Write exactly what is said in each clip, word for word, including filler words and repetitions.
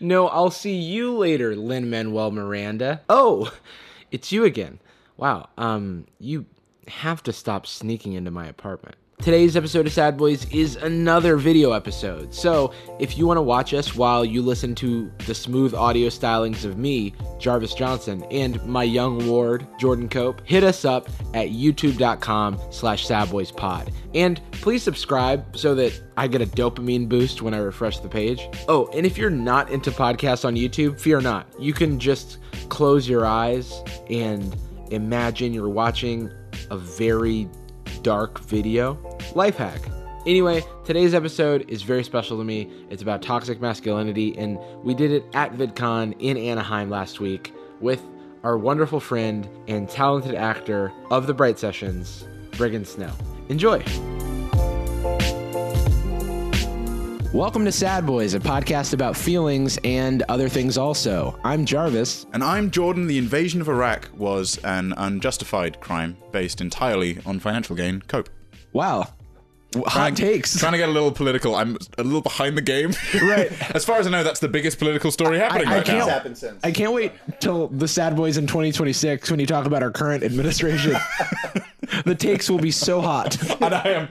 No, I'll see you later, Lin-Manuel Miranda. Oh, it's you again. Wow, um, you have to stop sneaking into my apartment. Today's episode of Sad Boys is another video episode, so if you want to watch us while you listen to the smooth audio stylings of me, Jarvis Johnson, and my young ward, Jordan Cope, hit us up at youtube.com slash sadboyspod. And please subscribe so that I get a dopamine boost when I refresh the page. Oh, and if you're not into podcasts on YouTube, fear not. You can just close your eyes and imagine you're watching a very dark video. Life hack. Anyway, today's episode is very special to me. It's about toxic masculinity, and we did it at VidCon in Anaheim last week with our wonderful friend and talented actor of The Bright Sessions, Brigham Snow. Enjoy. Welcome to Sad Boys, a podcast about feelings and other things also. I'm Jarvis. And I'm Jordan. The invasion of Iraq was an unjustified crime based entirely on financial gain. Cope. Wow. Hot takes. Trying to get a little political. I'm a little behind the game. Right. As far as I know, that's the biggest political story happening I, I right now. Happened since. I can't wait till the Sad Boys in twenty twenty-six when you talk about our current administration. The takes will be so hot. And I am,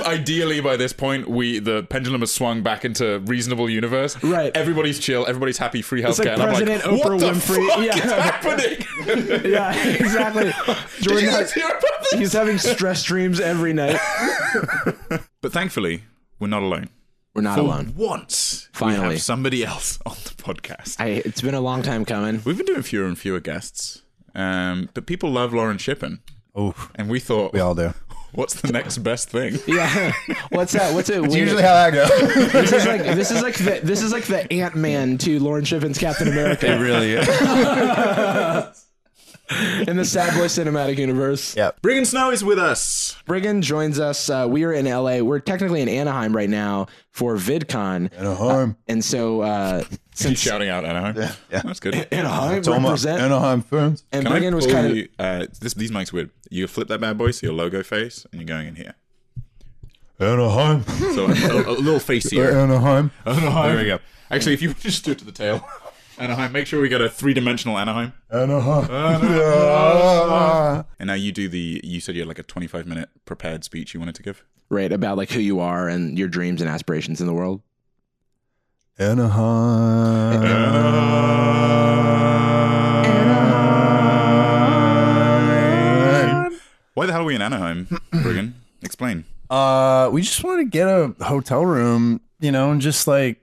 ideally by this point, we the pendulum has swung back into reasonable universe. Right. Everybody's chill. Everybody's happy. Free healthcare. It's like President and I'm like, Oprah Winfrey. What the Winfrey. Fuck yeah. is happening? Yeah, exactly. Jordan, Did you guys hear about this? He's having stress dreams every night. But thankfully, we're not alone. We're not For alone. Once, finally, we have somebody else on the podcast. I, it's been a long time coming. We've been doing fewer and fewer guests, um, but people love Lauren Shippen. Oh, and we thought we all do. What's the next best thing? Yeah, what's that? What's it? It's weird? Usually how I go. This is like this is like the this is like the Ant-Man to Lauren Shippen's Captain America. It really is. In the Sad Boy cinematic universe. Yeah. Brigham Snow is with us. Brigham joins us. Uh, we are in L A. We're technically in Anaheim right now for VidCon. Anaheim. Uh, and so. Uh, Since He's shouting out Anaheim. Yeah, yeah. That's good. Anaheim represent. Anaheim firms. And Brigham was kind of... You, uh, this, these mics weird. You flip that bad boy, so your logo face, and you're going in here. Anaheim. So a, a little face here. Anaheim. Anaheim. There we go. Actually, if you just do it to the tail. Anaheim. Make sure we get a three-dimensional Anaheim. Anaheim. Anaheim. And now you do the... You said you had like a twenty-five minute prepared speech you wanted to give. Right, about like who you are and your dreams and aspirations in the world. Anaheim. Anaheim. Why the hell are we in Anaheim, Brigham? Explain. Uh, we just wanted to get a hotel room, you know, and just like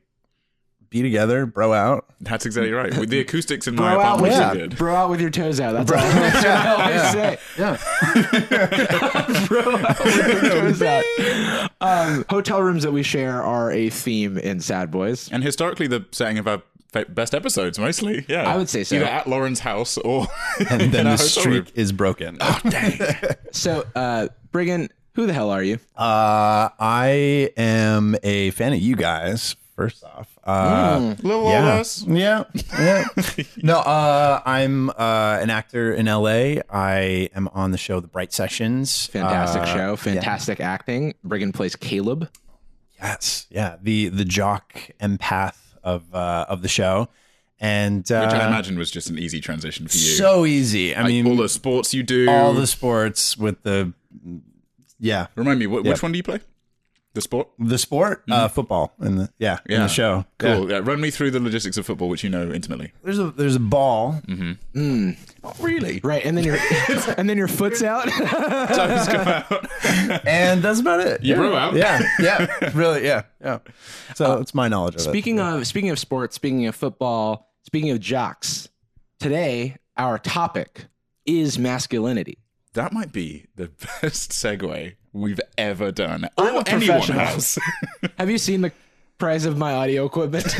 be together, bro out. That's exactly right. With the acoustics in my apartment, yeah. did. Bro out with your toes out. That's bro. All I yeah. say. Yeah. Bro out with your toes out. Um, hotel rooms that we share are a theme in Sad Boys, and historically the setting of our best episodes mostly. Yeah, I would say so. Either at Lauren's house or and then in the streak room. Is broken. Oh dang! So, uh, Brigham, who the hell are you? Uh, I am a fan of you guys. First off, uh, mm, little yeah, less. yeah, yeah. No, uh, I'm uh, an actor in L A. I am on the show The Bright Sessions. Fantastic uh, show, fantastic yeah. acting. Brigham plays Caleb. Yes, yeah, the the jock empath of uh, of the show. And, uh, which I imagine was just an easy transition for you. So easy. I like mean, all the sports you do, all the sports with the yeah. Remind me, wh- yeah. which one do you play? The sport? The sport? Mm-hmm. Uh, football. In the, yeah, yeah. In the show. Cool. Yeah. Yeah. Run me through the logistics of football, which you know intimately. There's a there's a ball. Mm-hmm. Mm. Oh, really? Right. And then your and then your foot's out. Toes come out. And that's about it. You yeah. bro out. Yeah. Yeah. Really. Yeah. Yeah. So it's uh, my knowledge of speaking it. Speaking of yeah. speaking of sports, speaking of football, speaking of jocks, today our topic is masculinity. That might be the best segue we've ever done. I'm or anyone has. Have you seen the price of my audio equipment?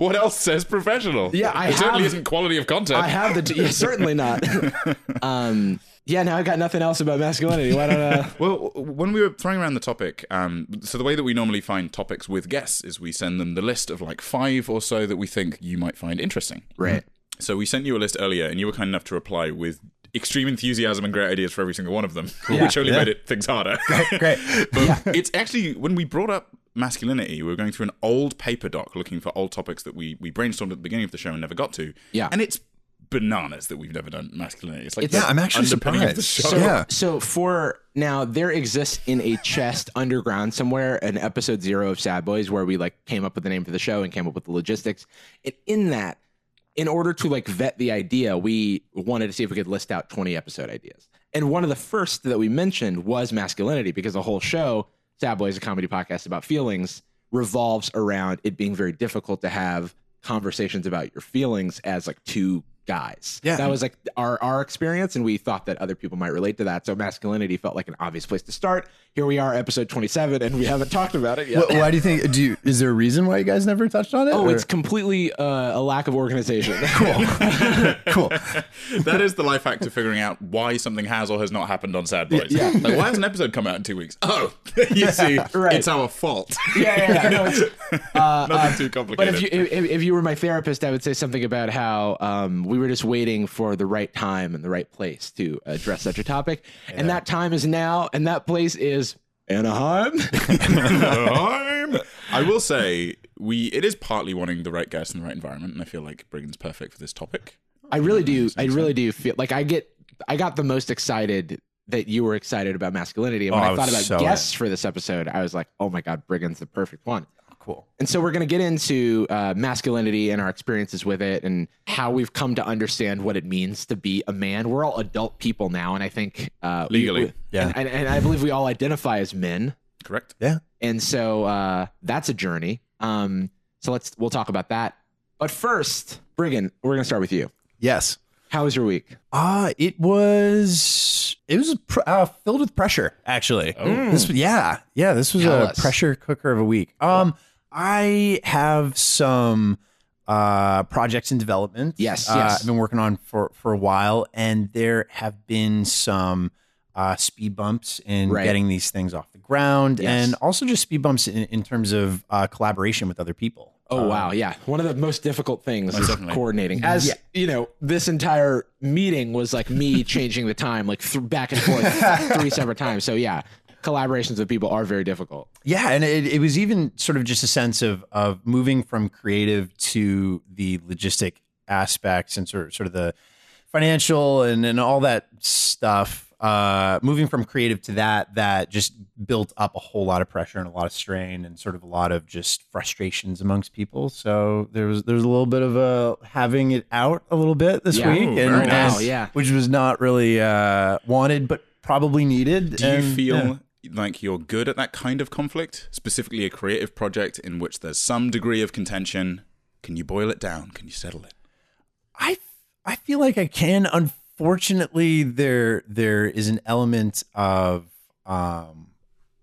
What else says professional? Yeah, I it have, certainly isn't quality of content. I have the t- yeah, certainly not. Um, yeah, now I've got nothing else about masculinity. Why don't I? Well, when we were throwing around the topic, um, so the way that we normally find topics with guests is we send them the list of like five or so that we think you might find interesting. Right. So we sent you a list earlier, and you were kind enough to reply with extreme enthusiasm and great ideas for every single one of them, yeah, which only yeah. made it things harder. Great, great. But yeah. It's actually, when we brought up masculinity, we were going through an old paper doc looking for old topics that we, we brainstormed at the beginning of the show and never got to. Yeah. And it's bananas that we've never done masculinity. It's like, it's, yeah, I'm actually surprised. So, yeah. so for now, there exists in a chest underground somewhere an episode zero of Sad Boys where we like came up with the name for the show and came up with the logistics. And in that, in order to like vet the idea, we wanted to see if we could list out twenty episode ideas. And one of the first that we mentioned was masculinity, because the whole show, Sad Boys, a comedy podcast about feelings, revolves around it being very difficult to have conversations about your feelings as like two guys. Yeah. That was like our, our experience, and we thought that other people might relate to that. So masculinity felt like an obvious place to start. Here we are, episode twenty-seven, and we haven't talked about it yet. Well, why do you think, do you, is there a reason why you guys never touched on it? Oh, or? It's completely uh, a lack of organization. Cool. Cool. That is the life hack to figuring out why something has or has not happened on Sad Boys. Yeah. Like, why has an episode come out in two weeks? Oh, you see, right. It's our fault. Yeah, yeah, yeah. No, it's, uh, Nothing uh, too complicated. But if you, if, if you were my therapist, I would say something about how um, we were just waiting for the right time and the right place to address such a topic. Yeah. And that time is now, and that place is Anaheim. Anaheim. I will say, we it is partly wanting the right guest in the right environment, and I feel like Brigham's perfect for this topic. I really do. I really do feel like I get I got the most excited that you were excited about masculinity. And when oh, I thought about so guests in. for this episode, I was like, oh my God, Brigham's the perfect one. Cool. And so we're going to get into uh, masculinity and our experiences with it and how we've come to understand what it means to be a man. We're all adult people now. And I think uh, legally, we, we, yeah. And, and, and I believe we all identify as men. Correct. Yeah. And so uh, that's a journey. Um, so let's we'll talk about that. But first, Brigham, we're going to start with you. Yes. How was your week? Ah, uh, it was it was uh, filled with pressure, actually. Oh. Mm. This, yeah. Yeah. This was Tell a us. pressure cooker of a week. Um. Cool. I have some uh, projects in development. Yes, uh, yes. I've been working on for, for a while, and there have been some uh, speed bumps in right. getting these things off the ground, yes. and also just speed bumps in, in terms of uh, collaboration with other people. Oh, um, wow. Yeah. One of the most difficult things is definitely. coordinating. As yeah. you know, this entire meeting was like me changing the time, like th- back and forth three separate times. So, yeah. Collaborations with people are very difficult. Yeah, and it, it was even sort of just a sense of of moving from creative to the logistic aspects and sort of, sort of the financial and, and all that stuff. Uh, moving from creative to that, that just built up a whole lot of pressure and a lot of strain and sort of a lot of just frustrations amongst people. So there was there was a little bit of a having it out a little bit this yeah. week, Ooh, and, nice. and, yeah. which was not really uh, wanted, but probably needed. Do and, you feel? Yeah. like you're good at that kind of conflict, specifically a creative project in which there's some degree of contention? Can you boil it down? Can you settle it? I, I feel like I can. Unfortunately, there there is an element of um,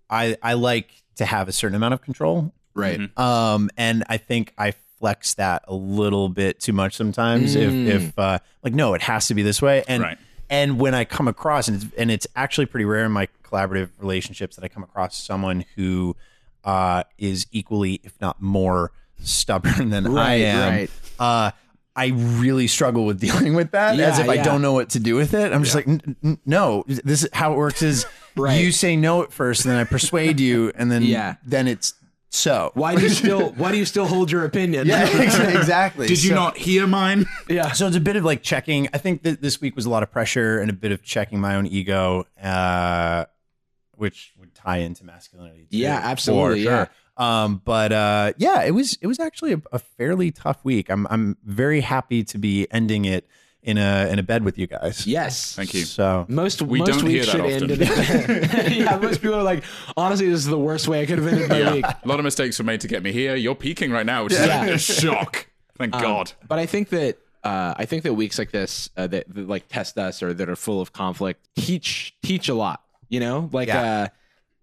I I like to have a certain amount of control, right? Mm-hmm. Um, and I think I flex that a little bit too much sometimes. Mm. If if uh, like no, it has to be this way, and. Right. And when I come across, and it's, and it's actually pretty rare in my collaborative relationships that I come across someone who uh, is equally, if not more, stubborn than right, I am. Right. Uh, I really struggle with dealing with that yeah, as if yeah. I don't know what to do with it. I'm just yeah. like, n- n- no, this is how it works is right. you say no at first, and then I persuade you, and then yeah. then it's so. Why do you still why do you still hold your opinion? Yeah, exactly. Did you so, not hear mine? Yeah. So it's a bit of like checking. I think that this week was a lot of pressure and a bit of checking my own ego, uh, which would tie into masculinity too. Yeah, absolutely. For sure. Yeah. Um, but uh, yeah, it was it was actually a, a fairly tough week. I'm I'm very happy to be ending it in a in a bed with you guys. Yes. Thank you. So most we most don't weeks hear that should often. End in a yeah, most people are like, honestly, this is the worst way I could have ended my yeah. week. A lot of mistakes were made to get me here. You're peaking right now, which is yeah. like a shock. Thank um, God. But I think that uh, I think that weeks like this uh, that, that like test us or that are full of conflict teach teach a lot. You know, like yeah. uh,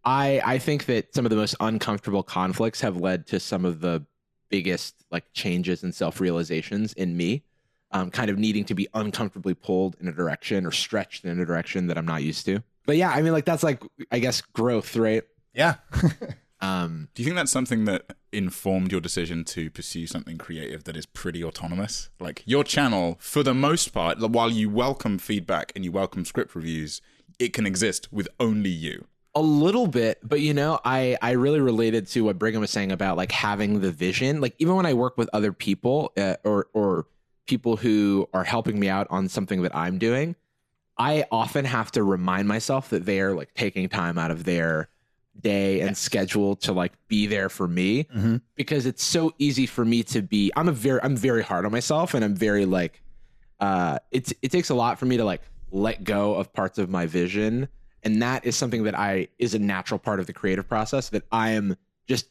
I I think that some of the most uncomfortable conflicts have led to some of the biggest like changes and self realizations in me. Um, kind of needing to be uncomfortably pulled in a direction or stretched in a direction that I'm not used to. But yeah, I mean, like that's like, I guess, growth, right? Yeah. um, Do you think that's something that informed your decision to pursue something creative that is pretty autonomous? Like your channel, for the most part, while you welcome feedback and you welcome script reviews, it can exist with only you. A little bit, but you know, I, I really related to what Brigham was saying about like having the vision. Like even when I work with other people uh, or or people who are helping me out on something that I'm doing, I often have to remind myself that they are like taking time out of their day and yes. schedule to like be there for me, mm-hmm. because it's so easy for me to be. I'm a very I'm very hard on myself, and I'm very like uh it's it takes a lot for me to like let go of parts of my vision. And that is something that I is a natural part of the creative process that I am just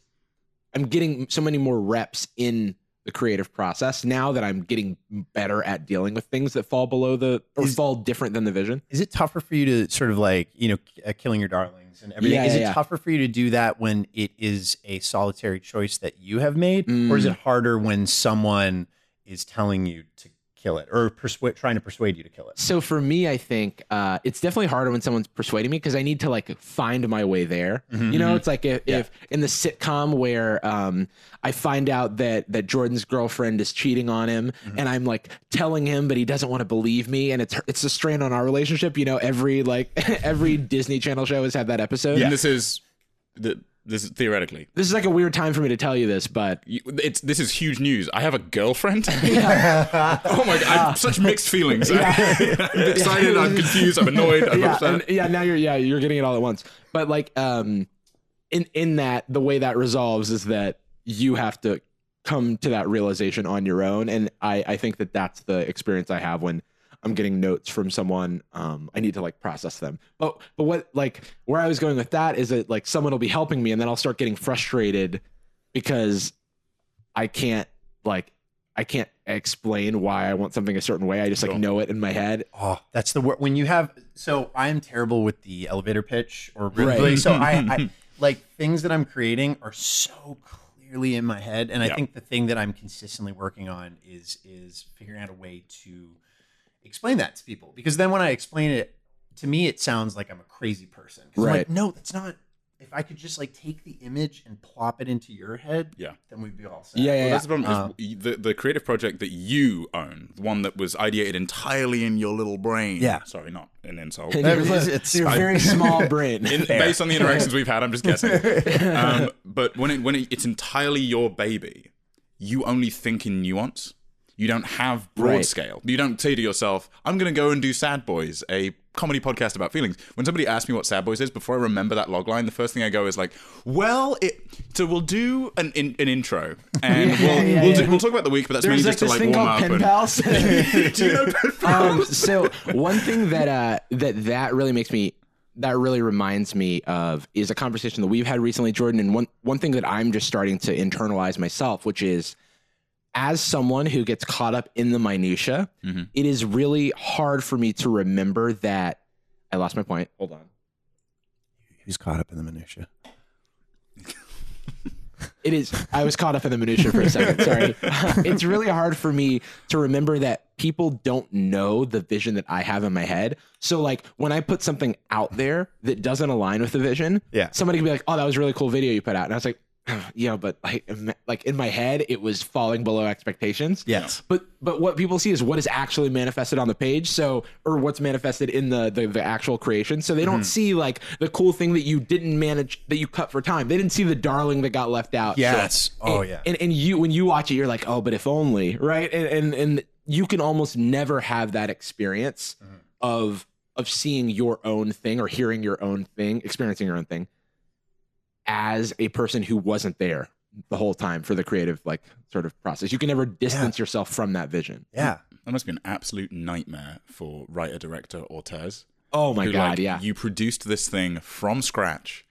I'm getting so many more reps in the creative process now that I'm getting better at dealing with things that fall below the or is, fall different than the vision. Is it tougher for you to sort of like, you know, uh, killing your darlings and everything? Yeah, is yeah, it yeah. tougher for you to do that when it is a solitary choice that you have made? Mm. Or is it harder when someone is telling you to kill it or persuade, trying to persuade you to kill it? So for me, I think uh, it's definitely harder when someone's persuading me because I need to like find my way there. Mm-hmm. You know, it's like if, yeah. if in the sitcom where um, I find out that that Jordan's girlfriend is cheating on him, mm-hmm. and I'm like telling him, but he doesn't want to believe me, and it's it's a strain on our relationship. You know, every like every Disney Channel show has had that episode. Yeah. And this is the. This is theoretically. This is like a weird time for me to tell you this, but it's this is huge news. I have a girlfriend. Yeah. Oh my god! I have such mixed feelings. Yeah. I'm excited. I'm confused. I'm annoyed. I'm yeah. upset. And, yeah. Now you're yeah you're getting it all at once. But like um, in in that the way that resolves is that you have to come to that realization on your own, and I I think that that's the experience I have when I'm getting notes from someone. Um, I need to like process them. But but what like where I was going with that is that like someone will be helping me and then I'll start getting frustrated because I can't like I can't explain why I want something a certain way. I just like cool. know it in my head. Oh, that's the word when you have. So I'm terrible with the elevator pitch or right. like, so I, I like things that I'm creating are so clearly in my head, and yeah. I think the thing that I'm consistently working on is is figuring out a way to explain that to people, because then when I explain it, to me it sounds like I'm a crazy person. Right. I'm like, no, that's not. If I could just like take the image and plop it into your head, yeah, then we'd be all set. Yeah, yeah, well, yeah. That's the problem. Um, is the the creative project that you own, the one that was ideated entirely in your little brain. Yeah, sorry, not an insult. it's, it's your I, very small brain. In, based on the interactions we've had, I'm just guessing. um, but when it when it, it's entirely your baby, you only think in nuance. You don't have broad right. scale. You don't say to yourself, I'm going to go and do Sad Boys, a comedy podcast about feelings. When somebody asks me what Sad Boys is, before I remember that log line, the first thing I go is like, well, it, so we'll do an in, an intro. And yeah, we'll yeah, we'll, yeah. Do, we'll talk about the week, but that's mainly like just to like warm up. Pen pals. And, do you know pen pals? Um, so one thing that, uh, that that really makes me, that really reminds me of is a conversation that we've had recently, Jordan. And one, one thing that I'm just starting to internalize myself, which is, as someone who gets caught up in the minutia, mm-hmm. it is really hard for me to remember that. I lost my point. Hold on. Who's caught up in the minutia? It is. I was caught up in the minutia for a second. Sorry. It's really hard for me to remember that people don't know the vision that I have in my head. So like when I put something out there that doesn't align with the vision, yeah. somebody can be like, oh, that was a really cool video you put out. And I was like, yeah, but like, like in my head, it was falling below expectations. Yes. But but what people see is what is actually manifested on the page. So, or what's manifested in the the, the actual creation. So they don't mm-hmm. see like the cool thing that you didn't manage, that you cut for time. They didn't see the darling that got left out. Yes. So, oh and, yeah. And and you when you watch it, you're like, oh, but if only, right? And and, and you can almost never have that experience mm-hmm. of of seeing your own thing or hearing your own thing, experiencing your own thing, as a person who wasn't there the whole time for the creative like sort of process. You can never distance yeah. yourself from that vision. Yeah. That must be an absolute nightmare for writer, director, auteurs. Oh my who, God, like, yeah. You produced this thing from scratch,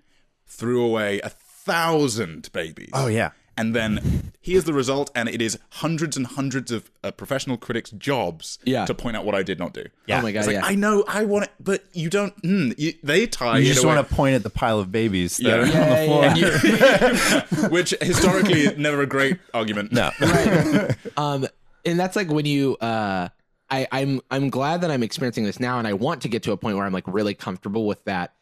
threw away a thousand babies. Oh yeah. And then here's the result, and it is hundreds and hundreds of uh, professional critics' jobs yeah. to point out what I did not do. Yeah. Oh my god! It's like, yeah. I know I want it, but you don't. Mm, you, they tie. You just want to point at the pile of babies that yeah. are yeah, on the floor, yeah. you, which historically is never a great argument. No, right. um, and that's like when you. Uh, I, I'm I'm glad that I'm experiencing this now, and I want to get to a point where I'm like really comfortable with that.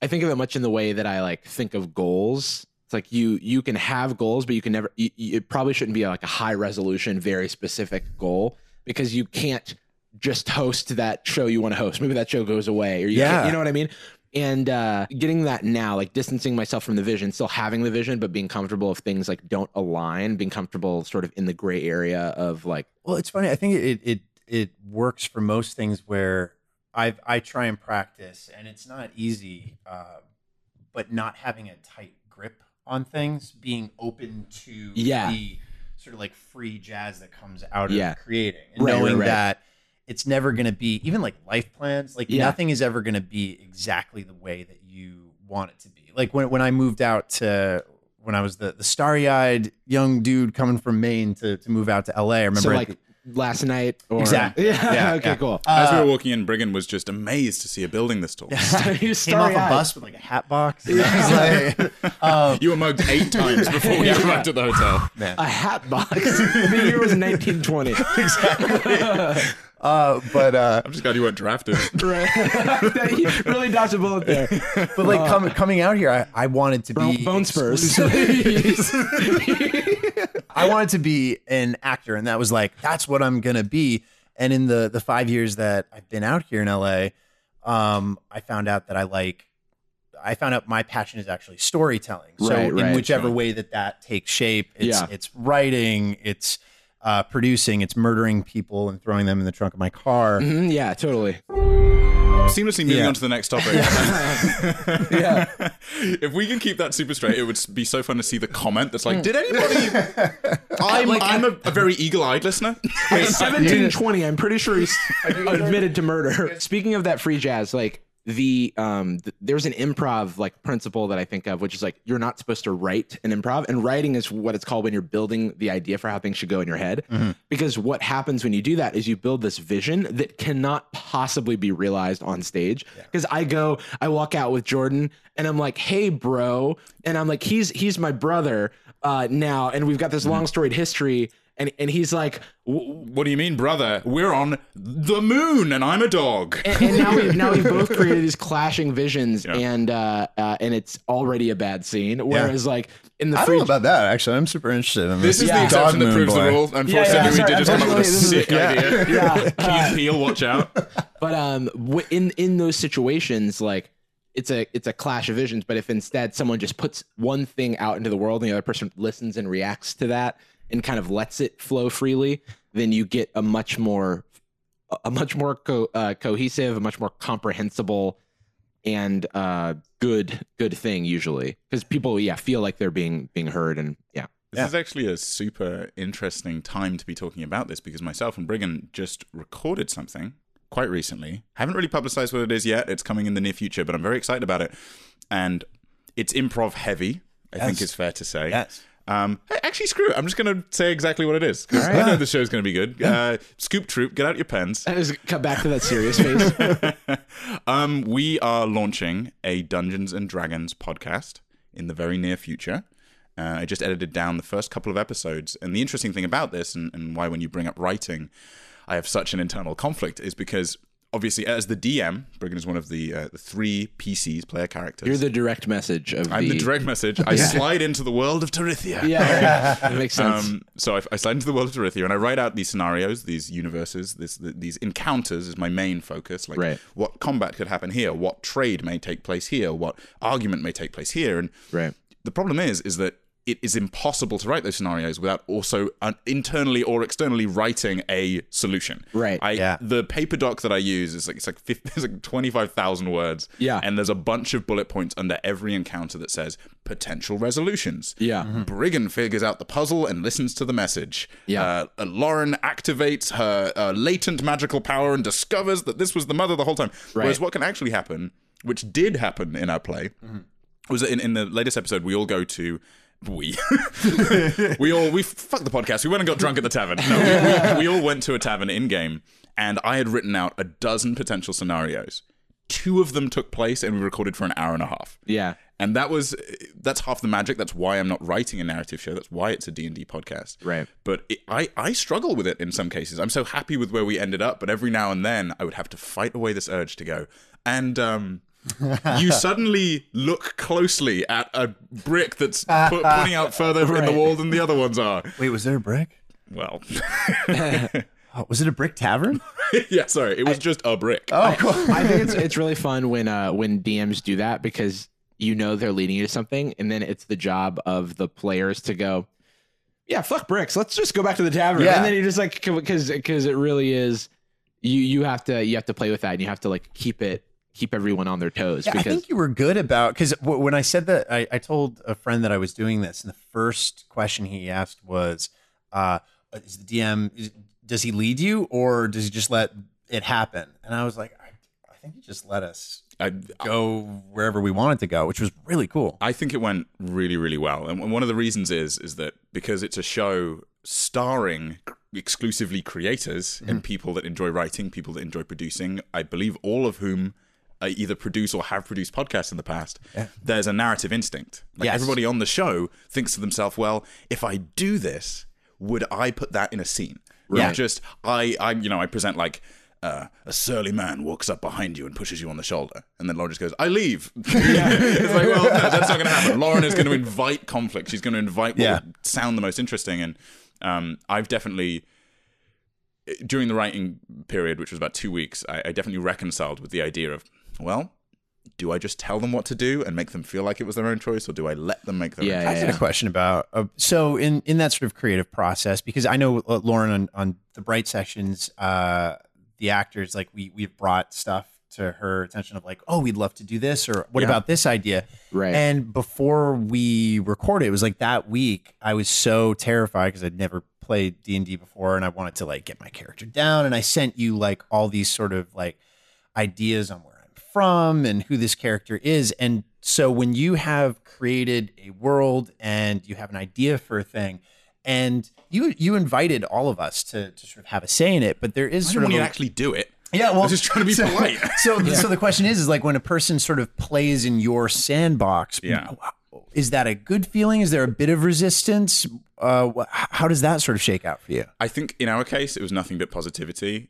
I think of it much in the way that I like think of goals. It's like you you can have goals, but you can never. You, you, it probably shouldn't be like a high resolution, very specific goal, because you can't just host that show you want to host. Maybe that show goes away, or you yeah. can't, you know what I mean. And uh, getting that now, like distancing myself from the vision, still having the vision, but being comfortable if things like don't align, being comfortable sort of in the gray area of like. Well, it's funny. I think it it it works for most things where I I try and practice, and it's not easy, uh, but not having a tight grip on things, being open to yeah. the sort of like free jazz that comes out yeah. of creating, and right, knowing right, right. that. It's never going to be, even like life plans, like yeah. nothing is ever going to be exactly the way that you want it to be. Like when, when I moved out to, when I was the, the starry-eyed young dude coming from Maine to, to move out to L A, I remember. So like the, last night? Or, exactly. Yeah. yeah okay, yeah. cool. Uh, As we were walking in, Brigham was just amazed to see a building this tall. He came off a bus with like a hat box. Yeah. Like, um, you were mugged eight times before we yeah. arrived at the hotel. Man. A hat box? The year was nineteen twenty. Exactly. Uh, but uh, I'm just glad you weren't drafted. Right, you really dodged a bullet there. But like uh, com coming out here, I, I wanted to be bone spurs. I wanted to be an actor, and that was like that's what I'm gonna be. And in the the five years that I've been out here in L A, um, I found out that I like. I found out my passion is actually storytelling. So right, right, in whichever sure. way that that takes shape, it's yeah. it's writing, it's. Uh, producing, it's murdering people and throwing them in the trunk of my car. Mm-hmm, yeah, totally. Seamlessly moving yeah. on to the next topic. yeah. If we can keep that super straight, it would be so fun to see the comment that's like, did anybody... I'm, like, I'm a, a very eagle-eyed listener. At seventeen twenty, I'm pretty sure he's admitted to murder. Speaking of that free jazz, like, the um th there's an improv like principle that I think of, which is like you're not supposed to write an improv, and writing is what it's called when you're building the idea for how things should go in your head. Mm-hmm. Because what happens when you do that is you build this vision that cannot possibly be realized on stage. Because yeah. I go, I walk out with Jordan and I'm like, hey bro, and I'm like, he's he's my brother uh now, and we've got this mm-hmm. long storied history. And, and he's like, what do you mean, brother? We're on the moon and I'm a dog. And, and now we've, now we've both created these clashing visions yeah. and uh, uh, and it's already a bad scene. Whereas yeah. like in the I don't know about that, actually. I'm super interested in this. This is yeah. the exception that proves boy. the rule. Unfortunately, yeah, yeah, sorry, we did just come up with a sick yeah. idea. Yeah. Keith Peel, watch out. But um, in, in those situations, like, It's a it's a clash of visions. But if instead someone just puts one thing out into the world and the other person listens and reacts to that and kind of lets it flow freely, then you get a much more a much more co uh, cohesive, a much more comprehensible and uh, good good thing usually, because people yeah feel like they're being being heard and yeah. This yeah. is actually a super interesting time to be talking about this, because myself and Brigham just recorded something quite recently. Haven't really publicized what it is yet. It's coming in the near future, but I'm very excited about it. And it's improv heavy, I yes. think it's fair to say. Yes. Um, actually, screw it. I'm just going to say exactly what it is. All right. I know the show's going to be good. Uh, Scoop Troop, get out your pens. I just cut back to that serious face. um, we are launching a Dungeons and Dragons podcast in the very near future. Uh, I just edited down the first couple of episodes. And the interesting thing about this, and, and why when you bring up writing, I have such an internal conflict, is because obviously, as the D M, Brigham is one of the, uh, the three P Cs, player characters. You're the direct message of I'm the... the direct message. I yeah. slide into the world of Tarithia. Yeah, that makes sense. Um, so I, I slide into the world of Tarithia, and I write out these scenarios, these universes, this, the, these encounters is my main focus. Like, right. what combat could happen here? What trade may take place here? What argument may take place here? And right. the problem is, is that it is impossible to write those scenarios without also uh, internally or externally writing a solution. Right. I, yeah. The paper doc that I use is like it's like, like twenty-five thousand words. Yeah. And there's a bunch of bullet points under every encounter that says potential resolutions. Yeah. Mm-hmm. Brigham figures out the puzzle and listens to the message. Yeah. Uh, Lauren activates her uh, latent magical power and discovers that this was the mother the whole time. Right. Whereas what can actually happen, which did happen in our play, mm-hmm. was that in, in the latest episode we all go to. We we all we fucked the podcast. We went and got drunk at the tavern. No, we, we, we all went to a tavern in game, and I had written out a dozen potential scenarios. Two of them took place, and we recorded for an hour and a half. Yeah, and that was that's half the magic. That's why I'm not writing a narrative show. That's why it's a D and D podcast. Right. But it, I I struggle with it in some cases. I'm so happy with where we ended up, but every now and then I would have to fight away this urge to go and um. You suddenly look closely at a brick that's uh, put, pointing out further right. in the wall than the other ones are. Wait, was there a brick? Well, Oh, was it a brick tavern? Yeah, sorry. It was I, just a brick. Oh, cool. I, I think it's it's really fun when uh when D Ms do that, because you know they're leading you to something, and then it's the job of the players to go, yeah, fuck bricks. Let's just go back to the tavern. Yeah. And then you're just like, because because it really is, you you have to you have to play with that, and you have to like keep it keep everyone on their toes. Yeah, because I think you were good about, because when I said that, I, I told a friend that I was doing this, and the first question he asked was, uh, is the D M, is, does he lead you, or does he just let it happen? And I was like, I, I think he just let us I, go wherever we wanted to go, which was really cool. I think it went really, really well. And one of the reasons is, is that because it's a show starring exclusively creators mm-hmm. and people that enjoy writing, people that enjoy producing, I believe all of whom I either produce or have produced podcasts in the past, yeah. there's a narrative instinct. Like yes. everybody on the show thinks to themselves, well, if I do this, would I put that in a scene? Right. Yeah. Just, I, I, you know, I present like, uh, a surly man walks up behind you and pushes you on the shoulder. And then Lauren just goes, I leave. Yeah. It's like, well, no, that's not going to happen. Lauren is going to invite conflict. She's going to invite what yeah. would sound the most interesting. And um, I've definitely... during the writing period, which was about two weeks, I, I definitely reconciled with the idea of, well, do I just tell them what to do and make them feel like it was their own choice, or do I let them make their yeah, own choice? I had a question about, uh, so in, in that sort of creative process, because I know uh, Lauren on, on The Bright Sessions, uh, the actors, like we, we've brought stuff to her attention of like, oh, we'd love to do this, or what yeah. about this idea? Right. And before we recorded, it was like that week, I was so terrified because I'd never played D and D before, and I wanted to like get my character down, and I sent you like all these sort of like ideas on where I'm from and who this character is. And so when you have created a world and you have an idea for a thing, and you you invited all of us to, to sort of have a say in it, but there is I sort of you like, actually do it. Yeah, well, I'm just trying to be so, polite. So yeah. so the question is is like, when a person sort of plays in your sandbox, yeah. is that a good feeling? Is there a bit of resistance? Uh, how does that sort of shake out for you? I think in our case, it was nothing but positivity,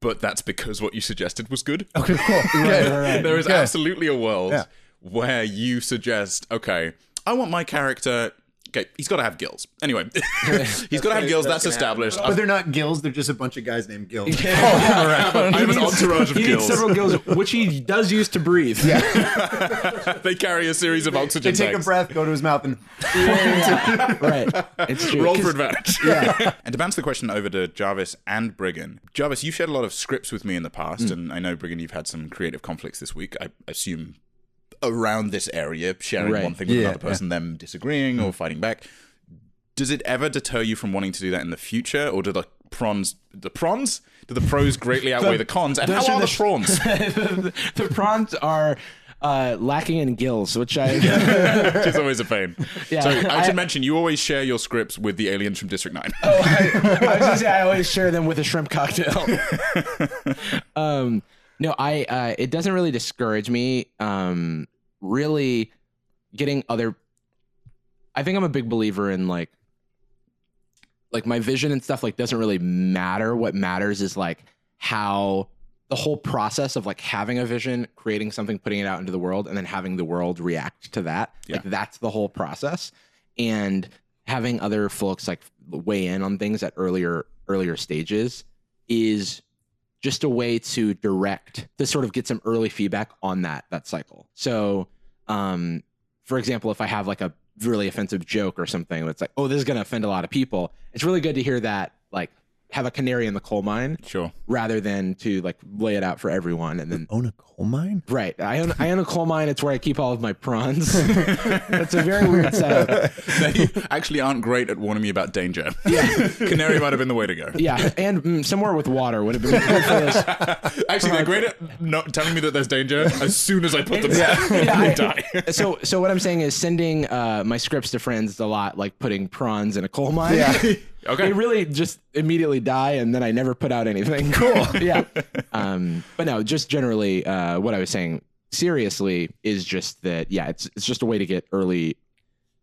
but that's because what you suggested was good. Okay, cool. Right, right, right. There is yeah. absolutely a world yeah. where you suggest, okay, I want my character... Okay, he's got to have gills. Anyway, he's got to have gills. That's, that's established. Happen. But they're not gills. They're just a bunch of guys named Gills. Oh, yeah, right. I have an entourage of he gills. He several gills, which he does use to breathe. Yeah. They carry a series of oxygen tanks. They take tanks. a breath, go to his mouth, and... yeah, yeah. Right. It's true. Roll for advantage. Yeah. And to bounce the question over to Jarvis and Brigham. Jarvis, you've shared a lot of scripts with me in the past, mm. and I know, Brigham, you've had some creative conflicts this week. I assume... around this area, sharing right. one thing with yeah, another person, yeah. them disagreeing or fighting back. Does it ever deter you from wanting to do that in the future, or do the prawns the prawns do the pros greatly outweigh the, the cons? And how are the, the prawns? the, the, the prawns are uh, lacking in gills, which I which is always a pain. Yeah, so I should I, mention you always share your scripts with the aliens from District Nine. Oh, I, I was gonna say I always share them with a shrimp cocktail. um. No, I. Uh, it doesn't really discourage me. Um, really, getting other. I think I'm a big believer in like, like my vision and stuff. Like, doesn't really matter. What matters is like how the whole process of like having a vision, creating something, putting it out into the world, and then having the world react to that. Yeah. Like that's the whole process, and having other folks like weigh in on things at earlier earlier stages is. Just a way to direct to sort of get some early feedback on that that cycle. So, um, for example, if I have like a really offensive joke or something that's like, oh, this is going to offend a lot of people, it's really good to hear that, like, have a canary in the coal mine, sure, rather than to like lay it out for everyone and then you own a coal mine, right? I own I own a coal mine. It's where I keep all of my prawns. That's a very weird setup. They actually aren't great at warning me about danger. Yeah, canary might have been the way to go. Yeah, and mm, somewhere with water would have been good for this. Actually, they're great at not telling me that there's danger as soon as I put them down. Yeah. Yeah, they die. So, so what I'm saying is sending uh, my scripts to friends is a lot like putting prawns in a coal mine. Yeah. Okay. They really just immediately die, and then I never put out anything. Cool. Yeah. Um, but no, just generally, uh, what I was saying seriously is just that, yeah, it's it's just a way to get early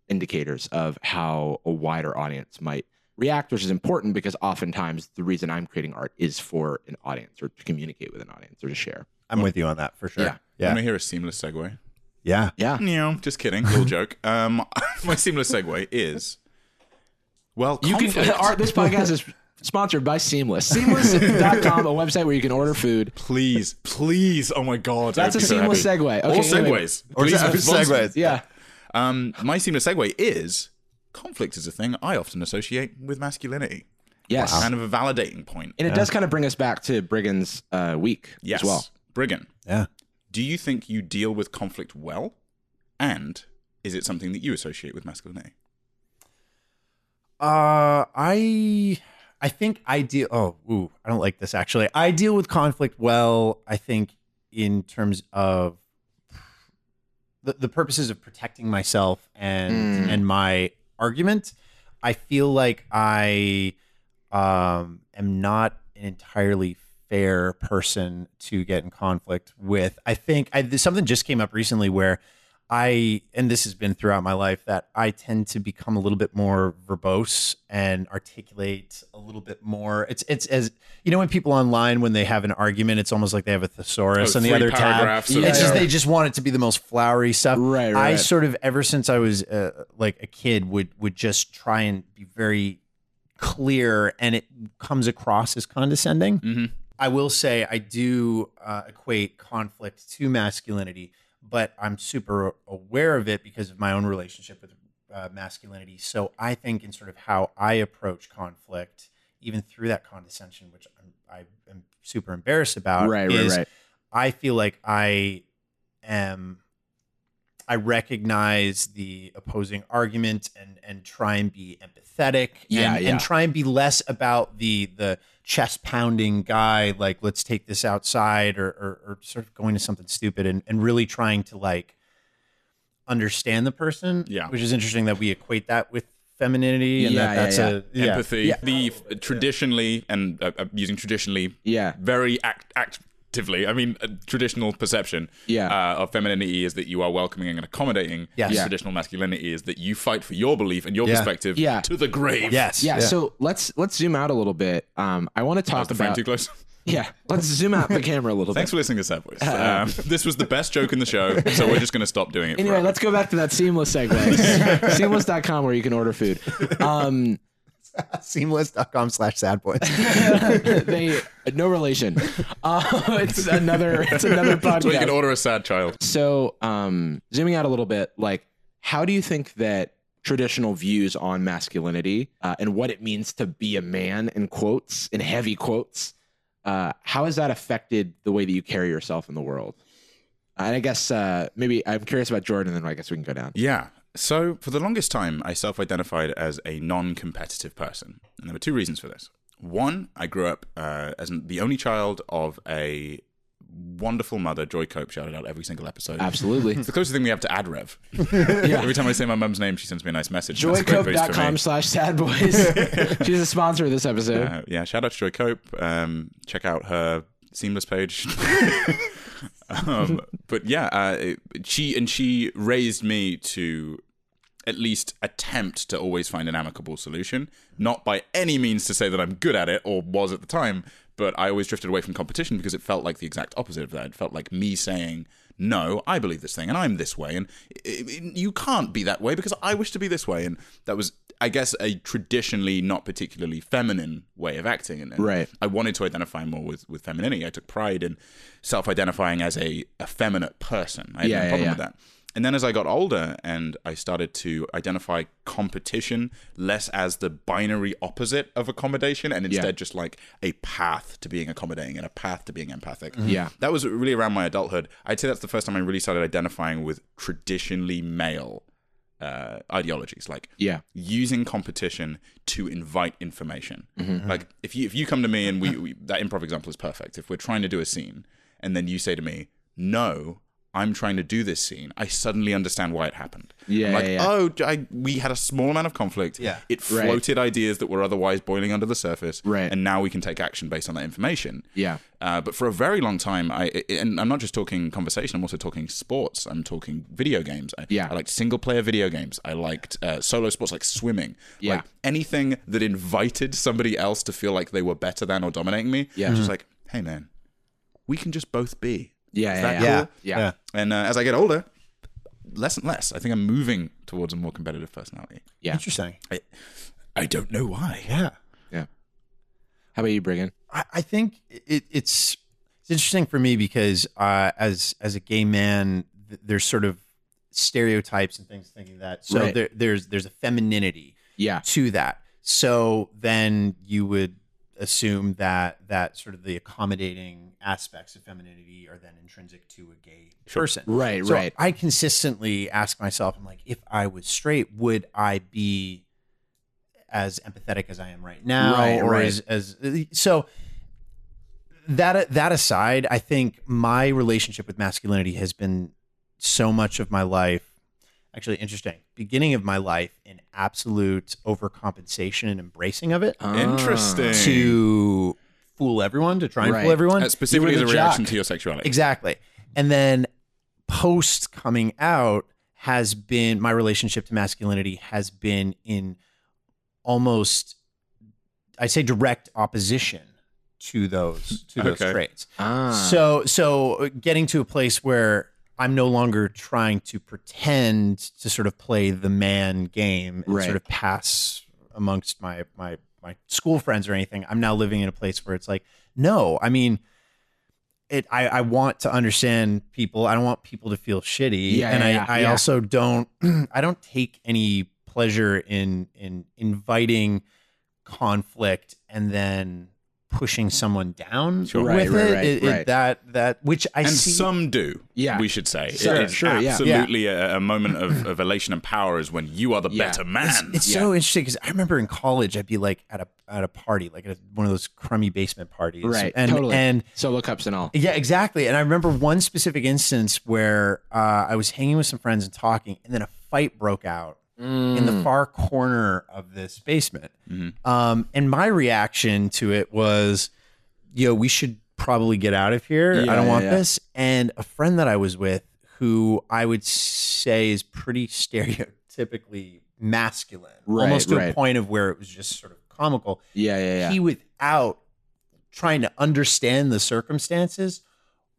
indicators of how a wider audience might react, which is important because oftentimes the reason I'm creating art is for an audience or to communicate with an audience or to share. I'm well, with you on that for sure. Yeah. yeah. I'm going to hear a seamless segue. Yeah. Yeah. No, just kidding. Little joke. Um, my seamless segue is... Well, conflict. You can. Our, this podcast is Sponsored by Seamless. Seamless dot com, a website where you can order food. Please, please. Oh my God. That's a seamless happy. segue. Okay, All segues. Or please, segues. Yeah. Um, my seamless segue is conflict is a thing I often associate with masculinity. Yes. Wow. Kind of a validating point. And it yeah. does kind of bring us back to Brigham's uh, week yes. as well. Brigham. Yeah. Do you think you deal with conflict well? And is it something that you associate with masculinity? Uh, I... I think I deal, oh, ooh, I don't like this actually. I deal with conflict well, I think, in terms of the, the purposes of protecting myself and mm. and my argument. I feel like I um, am not an entirely fair person to get in conflict with. I think I, something just came up recently where I, and this has been throughout my life, that I tend to become a little bit more verbose and articulate a little bit more. It's it's as you know when people online, when they have an argument, it's almost like they have a thesaurus oh, on the other tab. Yeah, it's just they just want it to be the most flowery stuff. Right, right. I sort of ever since I was uh, like a kid would would just try and be very clear, and it comes across as condescending. Mm-hmm. I will say I do uh, equate conflict to masculinity. But I'm super aware of it because of my own relationship with uh, masculinity. So I think in sort of how I approach conflict, even through that condescension, which I'm, I am super embarrassed about, right, is right, right. I feel like I am, I recognize the opposing argument and and try and be empathetic yeah, and, yeah. and try and be less about the the chest pounding guy, like let's take this outside or, or, or sort of going to something stupid and, and really trying to like understand the person, yeah. which is interesting that we equate that with femininity and yeah, that, that's yeah, a yeah. empathy. Yeah. The f- traditionally, and uh, using traditionally, yeah. very act, act I mean, uh, traditional perception yeah. uh, of femininity is that you are welcoming and accommodating. Yes. Yeah. Traditional masculinity is that you fight for your belief and your yeah. perspective yeah. to the grave. Yes. Yeah. yeah. So let's let's zoom out a little bit. Um, I want to talk the about. Too close? Yeah. Let's zoom out the camera a little bit. Thanks for listening to Sad Boys. Uh, um, this was the best joke in the show, so we're just going to stop doing it. Anyway, forever. Let's go back to that Seamless segue. Seamless dot com, where you can order food. Um, Seamless dot com slash sad boys. They no relation. Uh, it's another it's another podcast. So you can order a sad child. So um, zooming out a little bit, like how do you think that traditional views on masculinity uh, and what it means to be a man in quotes, in heavy quotes, uh, how has that affected the way that you carry yourself in the world? And I guess uh, maybe I'm curious about Jordan, and then I guess we can go down. Yeah. So, for the longest time, I self-identified as a non-competitive person. And there were two reasons for this. One, I grew up uh, as the only child of a wonderful mother, Joy Cope, shouted out every single episode. Absolutely. It's the closest thing we have to AdRev. yeah. Every time I say my mum's name, she sends me a nice message. Joy Cope dot com slash sad boys. She's a sponsor of this episode. Uh, yeah, shout out to Joy Cope. Um, check out her Seamless page. um, but yeah, uh, she and she raised me to at least attempt to always find an amicable solution. Not by any means to say that I'm good at it or was at the time, but I always drifted away from competition because it felt like the exact opposite of that. It felt like me saying, no, I believe this thing and I'm this way and it, it, you can't be that way because I wish to be this way. And that was, I guess, a traditionally not particularly feminine way of acting. And right. I wanted to identify more with, with femininity. I took pride in self-identifying as a effeminate person. I had yeah, no problem yeah, yeah. with that. And then as I got older and I started to identify competition less as the binary opposite of accommodation and instead yeah. just like a path to being accommodating and a path to being empathic. Mm-hmm. Yeah. That was really around my adulthood. I'd say that's the first time I really started identifying with traditionally male Uh, ideologies, like yeah. using competition to invite information. Mm-hmm. Like if you if you come to me and we, we that improv example is perfect. If we're trying to do a scene and then you say to me, "No, I'm trying to do this scene," I suddenly understand why it happened. Yeah, I'm like yeah, yeah. oh, I, we had a small amount of conflict. Yeah, it floated right. ideas that were otherwise boiling under the surface. Right, and now we can take action based on that information. Yeah, uh, but for a very long time, I and I'm not just talking conversation. I'm also talking sports. I'm talking video games. I, yeah, I liked single player video games. I liked uh, solo sports like swimming. Yeah, like anything that invited somebody else to feel like they were better than or dominating me. Yeah, mm-hmm. Just like, hey man, we can just both be. Yeah, yeah, cool? yeah, yeah, yeah. And uh, as I get older, less and less. I think I'm moving towards a more competitive personality. Yeah, interesting. I, I don't know why. Yeah, yeah. How about you, Brigham? I, I think it, it's it's interesting for me because uh, as as a gay man, th- there's sort of stereotypes and things thinking that. So right. there, there's there's a femininity yeah. to that. So then you would assume that that sort of the accommodating aspects of femininity are then intrinsic to a gay person. Right, so right. I consistently ask myself, I'm like, if I was straight, would I be as empathetic as I am right now? Right, or right. As, as so that that aside, I think my relationship with masculinity has been so much of my life. Actually, interesting. Beginning of my life in absolute overcompensation and embracing of it. Ah. Interesting. To fool everyone, to try and right. fool everyone. Uh, specifically as a reaction jock. to your sexuality. Exactly. And then post coming out has been, my relationship to masculinity has been in almost, I'd say, direct opposition to those, to those okay. traits. Ah. So, so getting to a place where I'm no longer trying to pretend to sort of play the man game and right. sort of pass amongst my, my, my school friends or anything. I'm now living in a place where it's like, no, I mean, it, I, I want to understand people. I don't want people to feel shitty. Yeah, and yeah, I, I yeah. also don't, I don't take any pleasure in, in inviting conflict and then pushing someone down sure. with right, it, right, right, it, it right. that that which I and see. some do yeah we should say sure, it, sure, absolutely yeah. a, a moment of, of elation and power is when you are the yeah. better man. It's, it's yeah. so interesting because I remember in college I'd be like at a at a party, like at one of those crummy basement parties, right? And, totally. And solo cups and all. Yeah, exactly. And I remember one specific instance where uh, I was hanging with some friends and talking, and then a fight broke out Mm. in the far corner of this basement. Mm-hmm. Um, and my reaction to it was, yo, we should probably get out of here. Yeah, I don't yeah, want yeah. this. And a friend that I was with, who I would say is pretty stereotypically masculine, right, almost to right. a point of where it was just sort of comical. Yeah, yeah, yeah. He, without trying to understand the circumstances,